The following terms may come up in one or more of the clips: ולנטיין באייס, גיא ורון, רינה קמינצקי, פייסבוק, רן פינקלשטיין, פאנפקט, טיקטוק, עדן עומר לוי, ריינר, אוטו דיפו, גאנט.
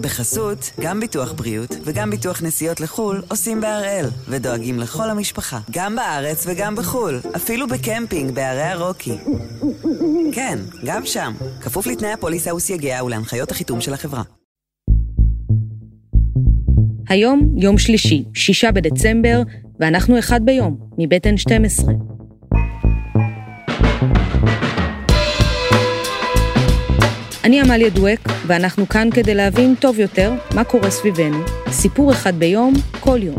בחסות, גם ביטוח בריאות וגם ביטוח נסיעות לחול עושים בהראל, ודואגים לכל המשפחה, גם בארץ וגם בחול, אפילו בקמפינג בערי הרוקי. כן, גם שם, כפוף לתנאי הפוליסה וסייגיה ולהנחיות החיתום של החברה. היום יום שלישי, 6 בדצמבר, ואנחנו אחד ביום, מבטן 12. אני עמליה דואק, ואנחנו כאן כדי להבין טוב יותר מה קורה סביבנו. סיפור אחד ביום, כל יום.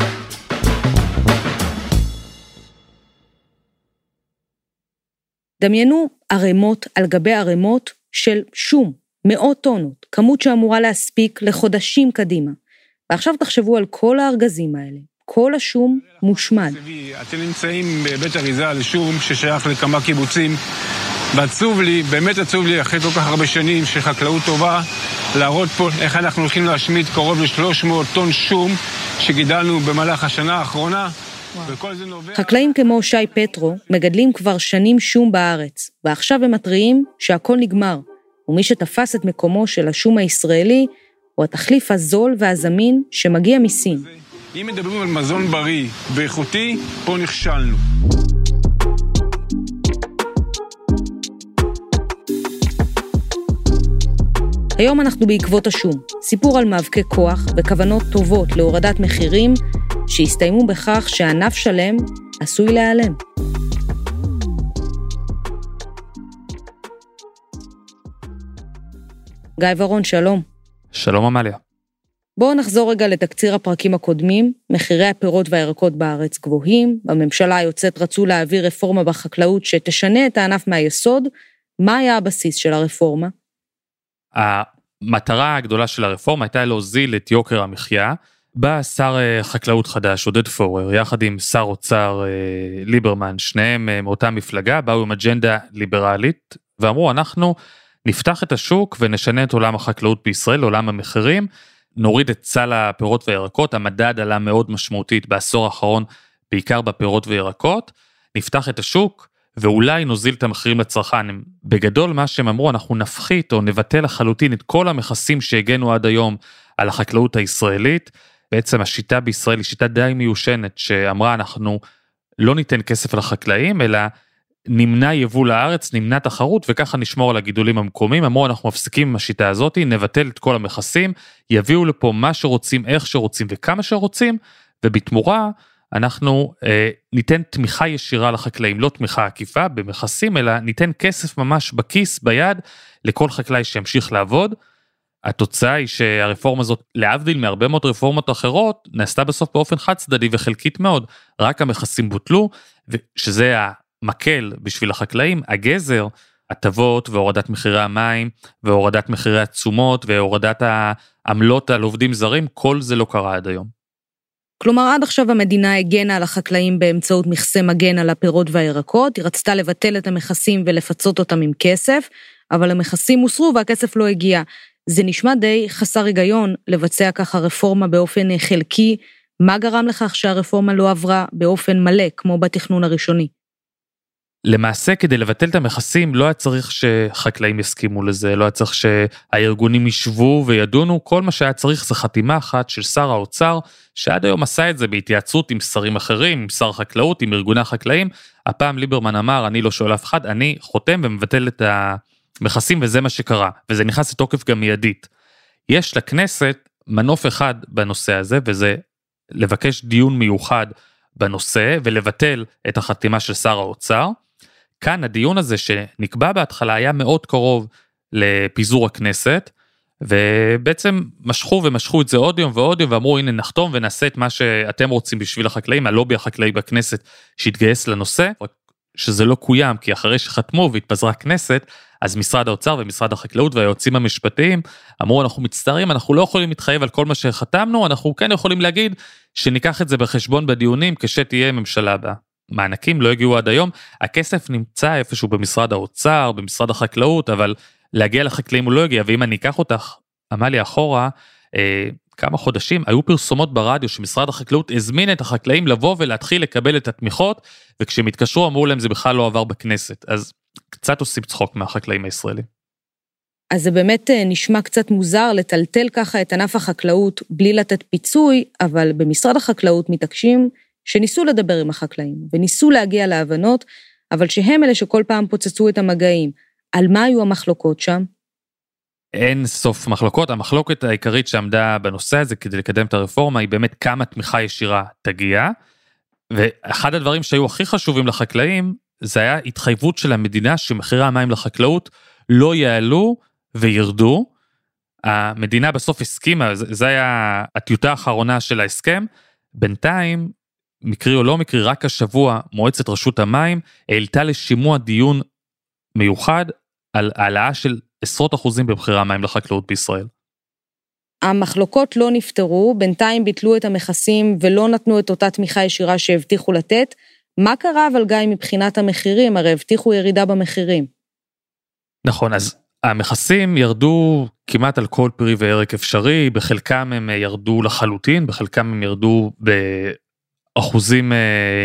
דמיינו ערימות על גבי ערימות של שום, 100 טונות, כמות שאמורה להספיק לחודשים קדימה. ועכשיו תחשבו על כל הארגזים האלה. כל השום מושמד. אתם נמצאים בבית אריזה על שום ששייך לכמה קיבוצים, ועצוב לי, באמת עצוב לי, אחרי כל כך הרבה שנים של חקלאות טובה, להראות פה איך אנחנו הולכים להשמיד קרוב ל-300 טון שום שגידלנו במהלך השנה האחרונה. וכל זה נובע... חקלאים כמו שי פטרו מגדלים כבר שנים שום בארץ, ועכשיו הם מתריעים שהכל נגמר, ומי שתפס את מקומו של השום הישראלי הוא התחליף הזול והזמין שמגיע מסין. אם מדברים על מזון בריא ואיכותי, פה נכשלנו. היום אנחנו בעקבות השום, סיפור על מאבקי כוח וכוונות טובות להורדת מחירים שהסתיימו בכך שענף שלם עשוי להיעלם. גיא ורון, שלום. שלום עמליה. בואו נחזור רגע לתקציר הפרקים הקודמים. מחירי הפירות והירקות בארץ גבוהים, בממשלה היוצאת רצו להעביר רפורמה בחקלאות שתשנה את הענף מהיסוד. מה היה הבסיס של הרפורמה? המטרה הגדולה של הרפורמה הייתה להוזיל את יוקר המחיה. בא שר חקלאות חדש, עודד פורר, יחד עם שר אוצר ליברמן, שניהם מאותה מפלגה, באו עם אג'נדה ליברלית, ואמרו אנחנו נפתח את השוק ונשנה את עולם החקלאות בישראל, עולם המחירים, נוריד את סל הפירות והירקות, המדד עלה מאוד משמעותית בעשור האחרון, בעיקר בפירות וירקות, נפתח את השוק, ואולי נוזיל את המחירים לצרכן. בגדול מה שהם אמרו, אנחנו נפחית או נבטל לחלוטין את כל המכסים שהגנו עד היום על החקלאות הישראלית. בעצם השיטה בישראל היא שיטה די מיושנת, שאמרה אנחנו לא ניתן כסף לחקלאים, אלא נמנע יבוא לארץ, נמנע תחרות, וככה נשמור על הגידולים המקומיים. אמרו אנחנו מפסיקים עם השיטה הזאת, נבטל את כל המכסים, יביאו לפה מה שרוצים, איך שרוצים וכמה שרוצים, ובתמורה אנחנו ניתן תמיכה ישירה לחקלאים, לא תמיכה עקיפה במכסים, אלא ניתן כסף ממש בכיס, ביד, לכל חקלאי שימשיך לעבוד. התוצאה היא שהרפורמה הזאת, להבדיל מהרבה מאוד רפורמות אחרות, נעשתה בסוף באופן חד צדדי וחלקית מאוד, רק המכסים בוטלו, שזה המקל בשביל החקלאים, הגזר, הטבות והורדת מחירי המים, והורדת מחירי התשומות, והורדת העמלות על עובדים זרים, כל זה לא קרה עד היום. כלומר, עד עכשיו המדינה הגנה על החקלאים באמצעות מכסה מגן על הפירות והירקות, היא רצתה לבטל את המכסים ולפצות אותם עם כסף, אבל המכסים הוסרו והכסף לא הגיע. זה נשמע די חסר היגיון לבצע ככה רפורמה באופן חלקי. מה גרם לכך שהרפורמה לא עברה באופן מלא, כמו בתכנון הראשוני? למעשה, כדי לבטל את המכסים, לא היה צריך שחקלאים יסכימו לזה, לא היה צריך שהארגונים ישבו וידונו, כל מה שהיה צריך זה חתימה אחת של שר האוצר, שעד היום עשה את זה בהתייעצות עם שרים אחרים, עם שר חקלאות, עם ארגוני החקלאים. הפעם ליברמן אמר, אני לא שואל אף אחד, אני חותם ומבטל את המכסים, וזה מה שקרה, וזה נכנס לתוקף גם מיידית. יש לכנסת מנוף אחד בנושא הזה, וזה לבקש דיון מיוחד בנושא, ולבטל את החתימה של שר האוצר. כאן הדיון הזה שנקבע בהתחלה היה מאוד קרוב לפיזור הכנסת, ובעצם משכו את זה עוד יום ועוד יום, ואמרו הנה נחתום ונעשה את מה שאתם רוצים בשביל החקלאים, הלובי החקלאי בכנסת שהתגייס לנושא, שזה לא קוים, כי אחרי שחתמו והתפזרה כנסת, אז משרד האוצר ומשרד החקלאות והיועצים המשפטיים אמרו אנחנו מצטערים, אנחנו לא יכולים להתחייב על כל מה שחתמנו, אנחנו כן יכולים להגיד שניקח את זה בחשבון בדיונים כשתהיה ממשלה הבאה. מענקים לא הגיעו עד היום, הכסף נמצא איפשהו במשרד האוצר, במשרד החקלאות, אבל להגיע לחקלאים הוא לא הגיע, ואם אני אקח אותך, עמליה אחורה, כמה חודשים, היו פרסומות ברדיו שמשרד החקלאות הזמין את החקלאים לבוא ולהתחיל לקבל את התמיכות, וכשהם התקשרו אמרו להם זה בכלל לא עבר בכנסת, אז קצת עושים צחוק מהחקלאים הישראלים. אז זה באמת נשמע קצת מוזר לטלטל ככה את ענף החקלאות בלי לתת פיצוי, אבל במשרד החקלאות מתעקשים שניסו לדבר עם החקלאים, וניסו להגיע להבנות, אבל שהם אלה שכל פעם פוצצו את המגעים. על מה היו המחלוקות שם? אין סוף מחלוקות. המחלוקת העיקרית שעמדה בנושא הזה כדי לקדם את הרפורמה, היא באמת כמה תמיכה ישירה תגיע, ואחד הדברים שהיו הכי חשובים לחקלאים, זה היה התחייבות של המדינה שמחירי המים לחקלאות לא יעלו וירדו. המדינה בסוף הסכימה, זה היה הטיוטה האחרונה של ההסכם. בינתיים, מקרי או לא מקרי, רק השבוע מועצת רשות המים העלתה לשימוע דיון מיוחד על העלאה של 10% במחירי המים לחקלאות בישראל. המחלוקות לא נפטרו, בינתיים ביטלו את המכסים ולא נתנו את אותה תמיכה ישירה שהבטיחו לתת. מה קרה אבל גיא מבחינת המחירים? הרי הבטיחו ירידה במחירים. נכון, אז המכסים ירדו כמעט על כל פרי וירק אפשרי, בחלקם הם ירדו לחלוטין, בחלקם הם ירדו באחוזים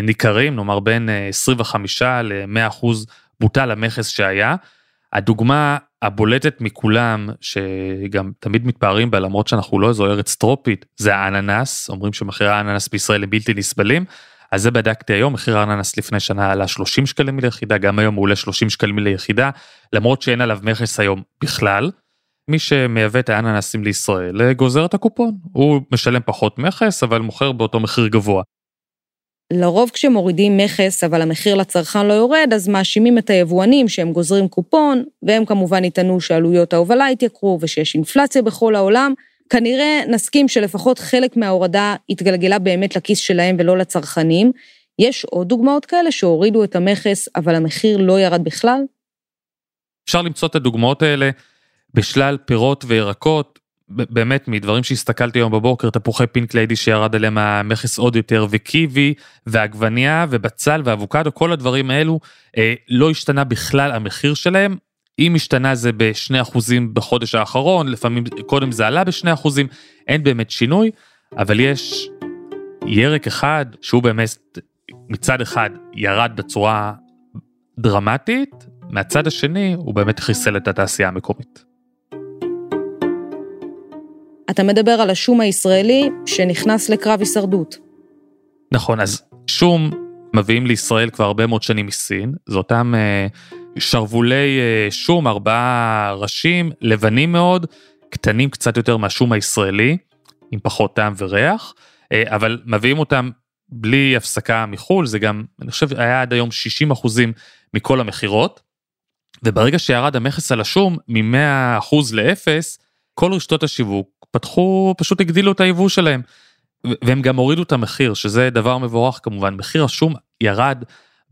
ניכרים, נאמר בין 25% ל-100% בוטל המכס שהיה. הדוגמה הבולטת מכולם, שגם תמיד מתפארים בה, למרות שאנחנו לא זו ארץ טרופית, זה האננס, אומרים שמחירי האננס בישראל הם בלתי נסבלים, אז זה בדקתי היום, מחיר האננס לפני שנה עלה 30 שקלים ליחידה, גם היום הוא עולה 30 שקלים ליחידה, למרות שאין עליו מכס היום בכלל. מי שמייבא את האננסים לישראל גוזר את הקופון, הוא משלם פחות מכס, אבל מוכר באותו מחיר גבוה. לרוב כשמורידים מכס, אבל המחיר לצרכן לא יורד, אז מאשימים את היבואנים שהם גוזרים קופון, והם כמובן יטענו שעלויות ההובלה התייקרו, ושיש אינפלציה בכל העולם. כנראה נסכים שלפחות חלק מההורדה התגלגלה באמת לכיס שלהם ולא לצרכנים. יש עוד דוגמאות כאלה שהורידו את המכס, אבל המחיר לא ירד בכלל? אפשר למצוא את הדוגמאות האלה בשלל פירות וירקות, באמת מדברים שהסתכלתי היום בבוקר, תפוחי פינק לידי שירד עליהם המכס עוד יותר, וקיבי, והגווניה, ובצל, ואבוקדו, כל הדברים האלו, לא השתנה בכלל המחיר שלהם. אם השתנה זה ב2% בחודש האחרון, לפעמים קודם זה עלה ב2%, אין באמת שינוי, אבל יש ירק אחד שהוא באמת מצד אחד ירד בצורה דרמטית, מהצד השני הוא באמת חיסל את התעשייה המקומית. אתה מדבר על השום הישראלי שנכנס לקרב הישרדות. נכון, אז שום מביאים לישראל כבר הרבה מאוד שנים מסין, זה אותם שרוולי שום, 4 ראשים, לבנים מאוד, קטנים קצת יותר מהשום הישראלי, עם פחות טעם וריח, אבל מביאים אותם בלי הפסקה מחול, זה גם, אני חושב, היה עד היום 60% מכל המחירות, וברגע שירד המכס על השום, מ100% ל0, כל רשתות השיווק פתחו, פשוט הגדילו את היבוא שלהם, והם גם הורידו את המחיר, שזה דבר מבורך כמובן, מחיר השום ירד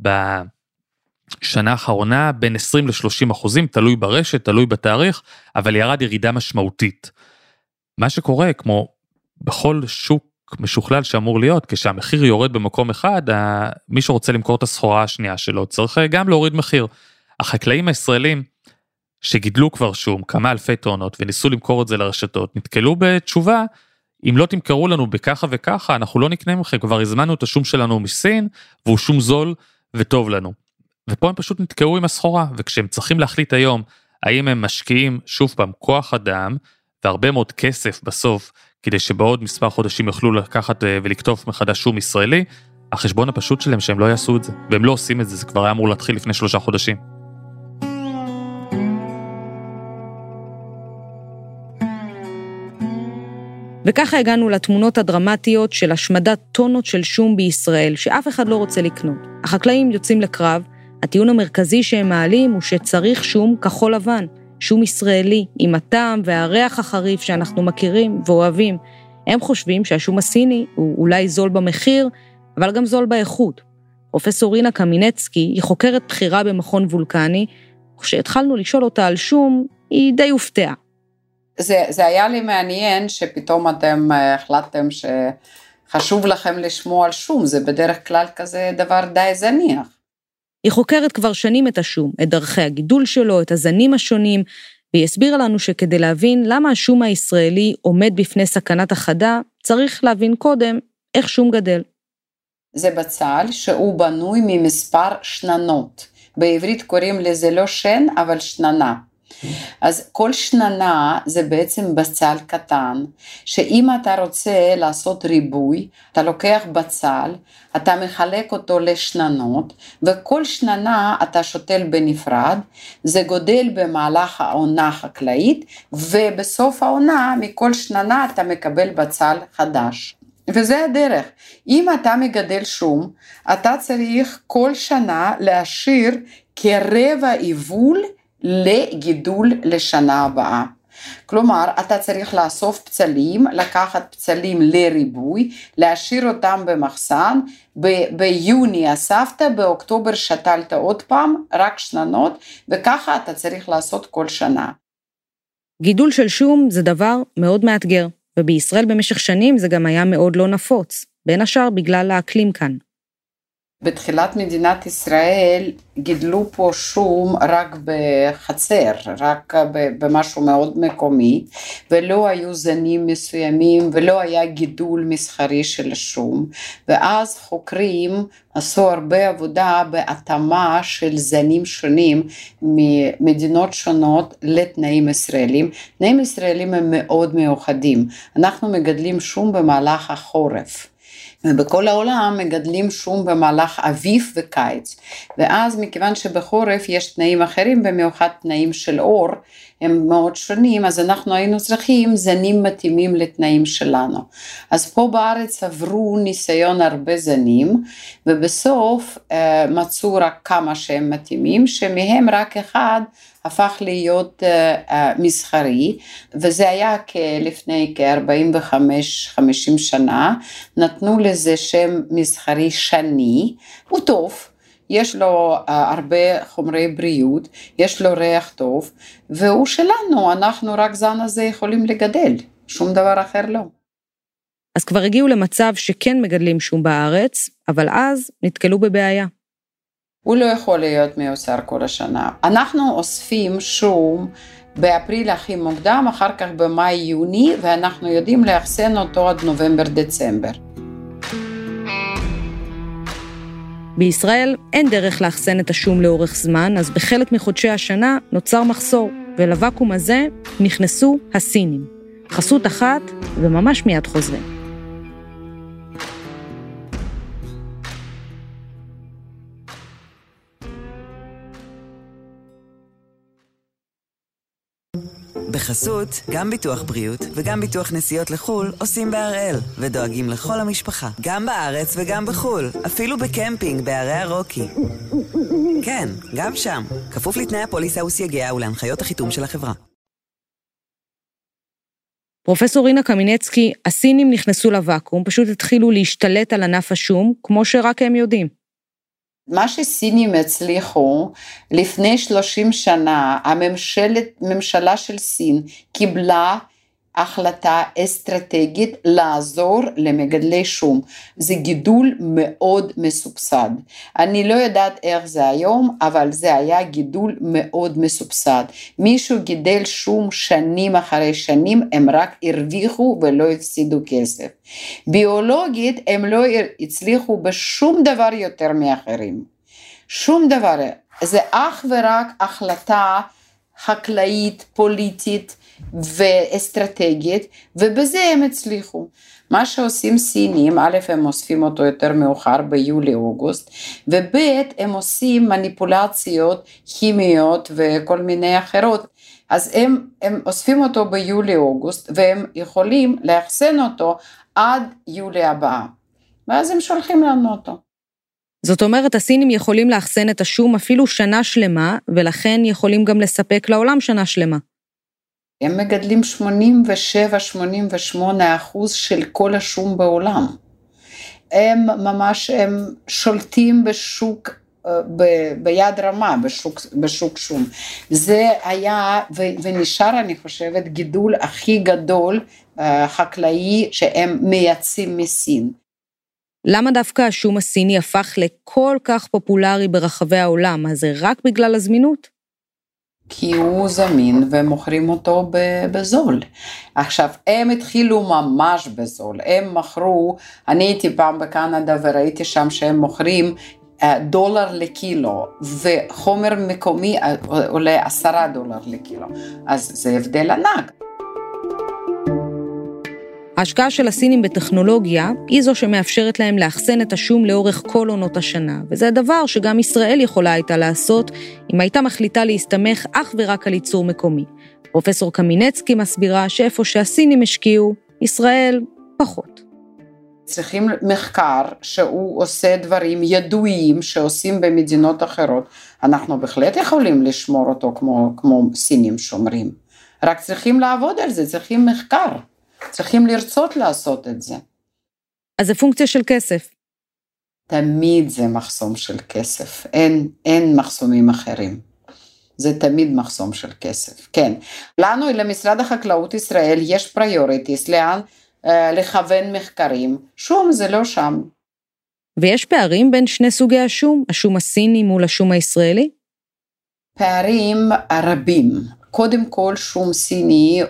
בשנה האחרונה בין 20-30%, תלוי ברשת, תלוי בתאריך, אבל ירד ירידה משמעותית. מה שקורה, כמו בכל שוק משוכלל שאמור להיות, כשהמחיר יורד במקום אחד, מי שרוצה למכור את הסחורה השנייה שלו, צריך גם להוריד מחיר. החקלאים הישראלים שגידלו כבר שום כמה אלפי טונות, וניסו למכור את זה לרשתות, נתקלו בתשובה, אם לא תמכרו לנו בככה וככה, אנחנו לא נקנה מכם, כבר הזמנו את השום שלנו מסין, והוא שום זול וטוב לנו. ופה הם פשוט נתקעו עם הסחורה, וכשהם צריכים להחליט היום, האם הם משקיעים שוב פעם כוח אדם, והרבה מאוד כסף בסוף, כדי שבעוד מספר חודשים יוכלו לקחת ולקטוף מחדש שום ישראלי, החשבון הפשוט שלהם שהם לא יעשו את זה, והם לא עושים את זה, זה כבר היה אמור להתחיל לפני 3 חודשים. וככה הגענו לתמונות הדרמטיות של השמדת טונות של שום בישראל, שאף אחד לא רוצה לקנות. החקלאים יוצאים לקרב, הטיעון המרכזי שהם מעלים הוא שצריך שום כחול לבן, שום ישראלי, עם הטעם והריח החריף שאנחנו מכירים ואוהבים. הם חושבים שהשום הסיני הוא אולי זול במחיר, אבל גם זול באיכות. פרופסור רינה קמינצקי היא חוקרת בחירה במכון וולקני, כשהתחלנו לשאול אותה על שום, היא די הופתעה. זה היה לי מעניין שפתאום אתם החלטתם שחשוב לכם לשמוע על שום, זה בדרך כלל כזה דבר די זניח. היא חוקרת כבר שנים את השום, את דרכי הגידול שלו, את הזנים השונים, והיא הסבירה לנו שכדי להבין למה השום הישראלי עומד בפני סכנת החדה, צריך להבין קודם איך שום גדל. זה בצל שהוא בנוי ממספר שננות, בעברית קוראים לזה לא שן אבל שננה. אז כל שננה זה בעצם בצל קטן, שאם אתה רוצה לעשות ריבוי, אתה לוקח בצל, אתה מחלק אותו לשננות, וכל שננה אתה שותל בנפרד, זה גודל במהלך העונה החקלאית, ובסוף העונה מכל שננה אתה מקבל בצל חדש. וזה הדרך. אם אתה מגדל שום, אתה צריך כל שנה להשאיר כרבע עיבול לגידול לשנה הבאה. כלומר, אתה צריך לאסוף פצלים, לקחת פצלים לריבוי, להשאיר אותם במחסן, ביוני אספת, באוקטובר שתלת עוד פעם, רק שננות, וככה אתה צריך לעשות כל שנה. גידול של שום זה דבר מאוד מאתגר, ובישראל במשך שנים זה גם היה מאוד לא נפוץ, בין השאר בגלל האקלים כאן. בתחילת מדינת ישראל גידלו פה שום רק בחצר, רק במשהו מאוד מקומי, ולא היו זנים מסוימים, ולא היה גידול מסחרי של שום, ואז חוקרים עשו הרבה עבודה בהתאמה של זנים שונים ממדינות שונות לתנאים ישראלים. תנאים ישראלים הם מאוד מיוחדים, אנחנו מגדלים שום במהלך החורף. ובכל העולם מגדלים שום במהלך אביב וקיץ, ואז מכיוון שבחורף יש תנאים אחרים, במיוחד תנאים של אור, הם מאוד שונים, אז אנחנו היינו צריכים זנים מתאימים לתנאים שלנו. אז פה בארץ עברו ניסיון הרבה זנים, ובסוף מצאו רק כמה שהם מתאימים, שמהם רק אחד הפך להיות מסחרי, וזה היה לפני כ-45-50 שנה, נתנו לזה שם מסחרי שני, הוא טוב, יש לו הרבה חומרי בריאות, יש לו ריח טוב, והוא שלנו, אנחנו רק זן הזה יכולים לגדל, שום דבר אחר לא. אז כבר הגיעו למצב שכן מגדלים שום בארץ, אבל אז נתקלו בבעיה. הוא לא יכול להיות מיוצר כל השנה. אנחנו אוספים שום באפריל הכי מוקדם, אחר כך במאי-יוני, ואנחנו יודעים לאחסן אותו עד נובמבר-דצמבר. בישראל אין דרך לאחסן את השום לאורך זמן, אז בחלק מחודשי השנה נוצר מחסור, ולוואקום הזה נכנסו הסינים. חסות אחת וממש מיד חוזרים. בחסות, גם ביטוח בריאות וגם ביטוח נסיעות לחול עושים בהראל ודואגים לכל המשפחה, גם בארץ וגם בחול, אפילו בקמפינג בערי הרוקי. כן, גם שם, כפוף לתנאי הפוליסה וסייגיה ולהנחיות החיתום של החברה. פרופסור רינה קמינצקי, הסינים נכנסו לוואקום, פשוט התחילו להשתלט על ענף השום כמו שרק הם יודעים. מה שסינים הצליחו, לפני 30 שנה, הממשלה של סין קיבלה החלטה אסטרטגית לעזור למגדלי שום. זה גידול מאוד מסובסד. אני לא יודעת איך זה היום, אבל זה היה גידול מאוד מסובסד. מישהו גידל שום שנים אחרי שנים, הם רק הרוויחו ולא הפסידו כסף. ביולוגית הם לא הצליחו בשום דבר יותר מאחרים. שום דבר. זה אך ורק החלטה חקלאית, פוליטית ואסטרטגית, ובזה הם הצליחו. מה שעושים סינים, א', הם אוספים אותו יותר מאוחר ביולי-אוגוסט, וב', הם עושים מניפולציות כימיות וכל מיני אחרות. אז הם אוספים אותו ביולי-אוגוסט, והם יכולים להחסן אותו עד יולי הבאה. ואז הם שולחים לנו אותו. זאת אומרת, הסינים יכולים להחסן את השום אפילו שנה שלמה, ולכן יכולים גם לספק לעולם שנה שלמה. הם מגדלים 87-88% של כל השום בעולם. הם ממש, הם שולטים בשוק, ביד רמה, בשוק שום. זה היה ונשאר, אני חושבת, גידול הכי גדול חקלאי שהם מייצאים מסין. למה דווקא השום הסיני הפך לכל כך פופולרי ברחבי העולם? אז זה רק בגלל הזמינות? כי הוא זמין ומוכרים אותו בזול. עכשיו, הם התחילו ממש בזול, הם מכרו, אני הייתי פעם בקנדה וראיתי שם שהם מוכרים דולר לקילו, זה חומר מקומי עולה $10 לקילו, אז זה הבדל ענק. ההשקעה של הסינים בטכנולוגיה היא זו שמאפשרת להם לאחסן את השום לאורך כל עונות השנה, וזה הדבר שגם ישראל יכולה הייתה לעשות אם הייתה מחליטה להסתמך אך ורק על ייצור מקומי. פרופסור קמינצקי מסבירה שאיפה שהסינים השקיעו, ישראל פחות. צריכים מחקר שהוא עושה דברים ידועים שעושים במדינות אחרות. אנחנו בהחלט יכולים לשמור אותו כמו סינים שומרים. רק צריכים לעבוד על זה, צריכים מחקר. צריכים לרצות לעשות את זה. אז זה פונקציה של כסף. תמיד זה מחסום של כסף. אין מחסומים אחרים. זה תמיד מחסום של כסף. כן. לנו, למשרד החקלאות ישראל, יש פריוריטיס לאן לכוון מחקרים. שום זה לא שם. ויש פערים בין שני סוגי השום? השום הסיני מול השום הישראלי? פערים רבים. קודם כל, שום סיני,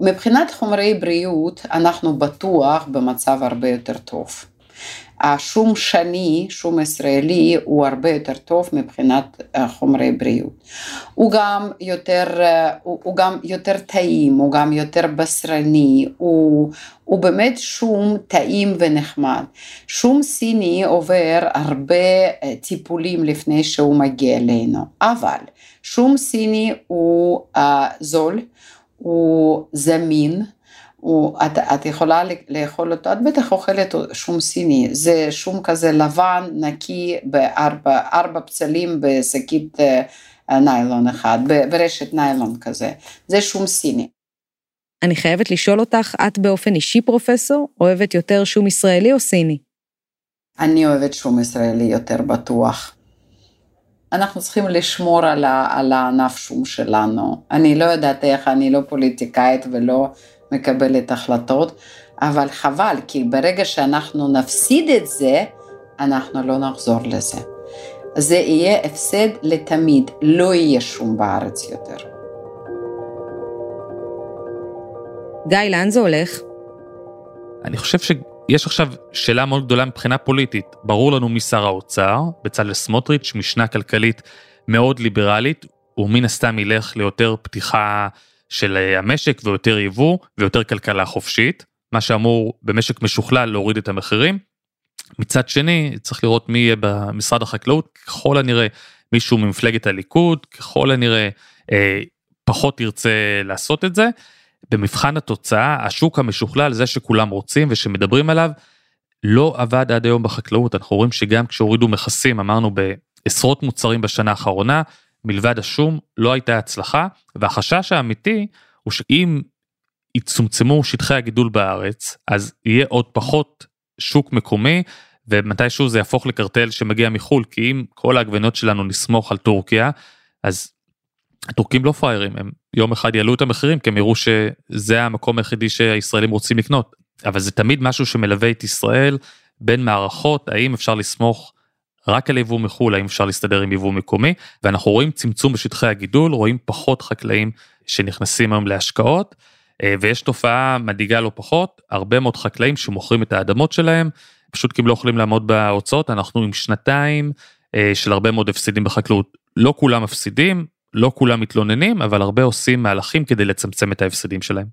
מבחינת חומרי בריאות, אנחנו בטוח במצב הרבה יותר טוב. השום שני, שום ישראלי, הוא הרבה יותר טוב מבחינת חומרי בריאות. הוא גם יותר טעים, הוא גם יותר בשרני, הוא באמת שום טעים ונחמד. שום סיני עובר הרבה טיפולים לפני שהוא מגיע אלינו, אבל שום סיני הוא זול, הוא זמין, את יכולה לאכול אותו, את בטח אוכלת שום סיני, זה שום כזה לבן נקי בארבע פצלים בשקית ניילון אחד, ברשת ניילון כזה, זה שום סיני. אני חייבת לשאול אותך, את באופן אישי פרופסור, אוהבת יותר שום ישראלי או סיני? אני אוהבת שום ישראלי יותר בטוח. אנחנו צריכים לשמור על הענף שום שלנו, אני לא יודעת איך, אני לא פוליטיקאית ולא מקבלת החלטות, אבל חבל, כי ברגע שאנחנו נפסיד את זה, אנחנו לא נחזור לזה. זה יהיה הפסד לתמיד, לא יהיה שום בארץ יותר. גיא, לאן זה הולך? אני חושב שיש עכשיו שאלה מאוד גדולה מבחינה פוליטית. ברור לנו משר האוצר, בצלאל סמוטריץ', משנה כלכלית מאוד ליברלית, ומן הסתם ילך ליותר פתיחה של המשק ויותר יבוא ויותר כלכלה חופשית, מה שאמור במשק משוכלל להוריד את המחירים. מצד שני, צריך לראות מי יהיה במשרד החקלאות, ככל הנראה מישהו ממפלגת הליכוד, ככל הנראה פחות ירצה לעשות את זה. במבחן התוצאה, השוק המשוכלל, זה שכולם רוצים ושמדברים עליו, לא עבד עד היום בחקלאות. אנחנו רואים שגם כשהורידו מכסים, אמרנו בעשרות מוצרים בשנה האחרונה, מלבד השום לא הייתה הצלחה, והחשש האמיתי הוא שאם יצומצמו שטחי הגידול בארץ, אז יהיה עוד פחות שוק מקומי, ומתישהו זה יהפוך לקרטל שמגיע מחול, כי אם כל העגבניות שלנו נסמוך על טורקיה, אז הטורקים לא פריירים, הם יום אחד יעלו את המחירים, כי הם יראו שזה המקום היחידי שהישראלים רוצים לקנות, אבל זה תמיד משהו שמלווה את ישראל, בין מערכות, האם אפשר לסמוך רק על יבוא מחול, האם אפשר להסתדר עם יבוא מקומי, ואנחנו רואים צמצום בשטחי הגידול, רואים פחות חקלאים שנכנסים היום להשקעות, ויש תופעה מדאיגה לא פחות, הרבה מאוד חקלאים שמוכרים את האדמות שלהם, פשוט כי הם לא יכולים לעמוד בהוצאות, אנחנו עם שנתיים של הרבה מאוד הפסידים בחקלאות, לא כולם מפסידים, לא כולם מתלוננים, אבל הרבה עושים מהלכים כדי לצמצם את ההפסידים שלהם.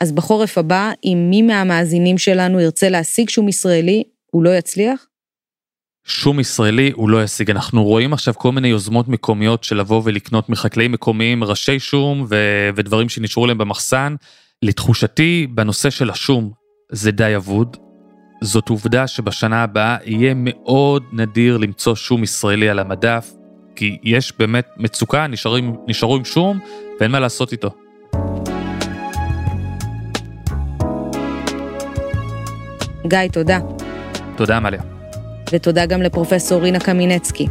אז בחורף הבא, אם מי מהמאזינים שלנו ירצה להשיג שום ישראלי, הוא לא יצליח? שום ישראלי הוא לא ישיג, אנחנו רואים עכשיו כל מיני יוזמות מקומיות של לבוא ולקנות מחקלאים מקומיים, ראשי שום ודברים שנשארו להם במחסן, לתחושתי בנושא של השום זה די אבוד, זאת עובדה שבשנה הבאה יהיה מאוד נדיר למצוא שום ישראלי על המדף, כי יש באמת מצוקה, נשארו עם שום ואין מה לעשות איתו. גיא, תודה. תודה מלא. ותודה גם לפרופסור רינה קמינצקי.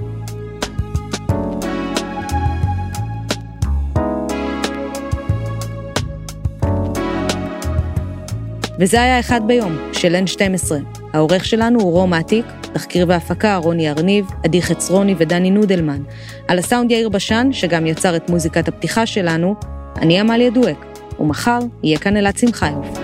וזה היה אחד ביום של N12. העורך שלנו הוא רום עתיק, תחקיר והפקה רוני ארניב, עדי חצרוני ודני נודלמן. על הסאונד יאיר בשן, שגם יצר את מוזיקת הפתיחה שלנו, אני עמליה דואק, ומחר יהיה כאן אלעד שמחיוף.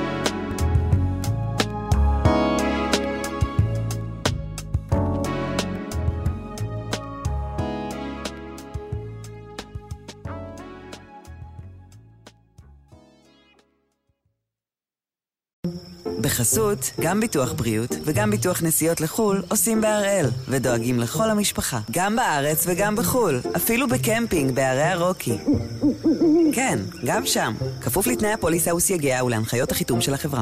בחסות, גם ביטוח בריאות וגם ביטוח נסיעות לחול עושים בהראל, ודואגים לכל המשפחה, גם בארץ וגם בחול, אפילו בקמפינג בערי הרוקי. כן, גם שם, כפוף לתנאי הפוליסה וסייגיה ולהנחיות החיתום של החברה.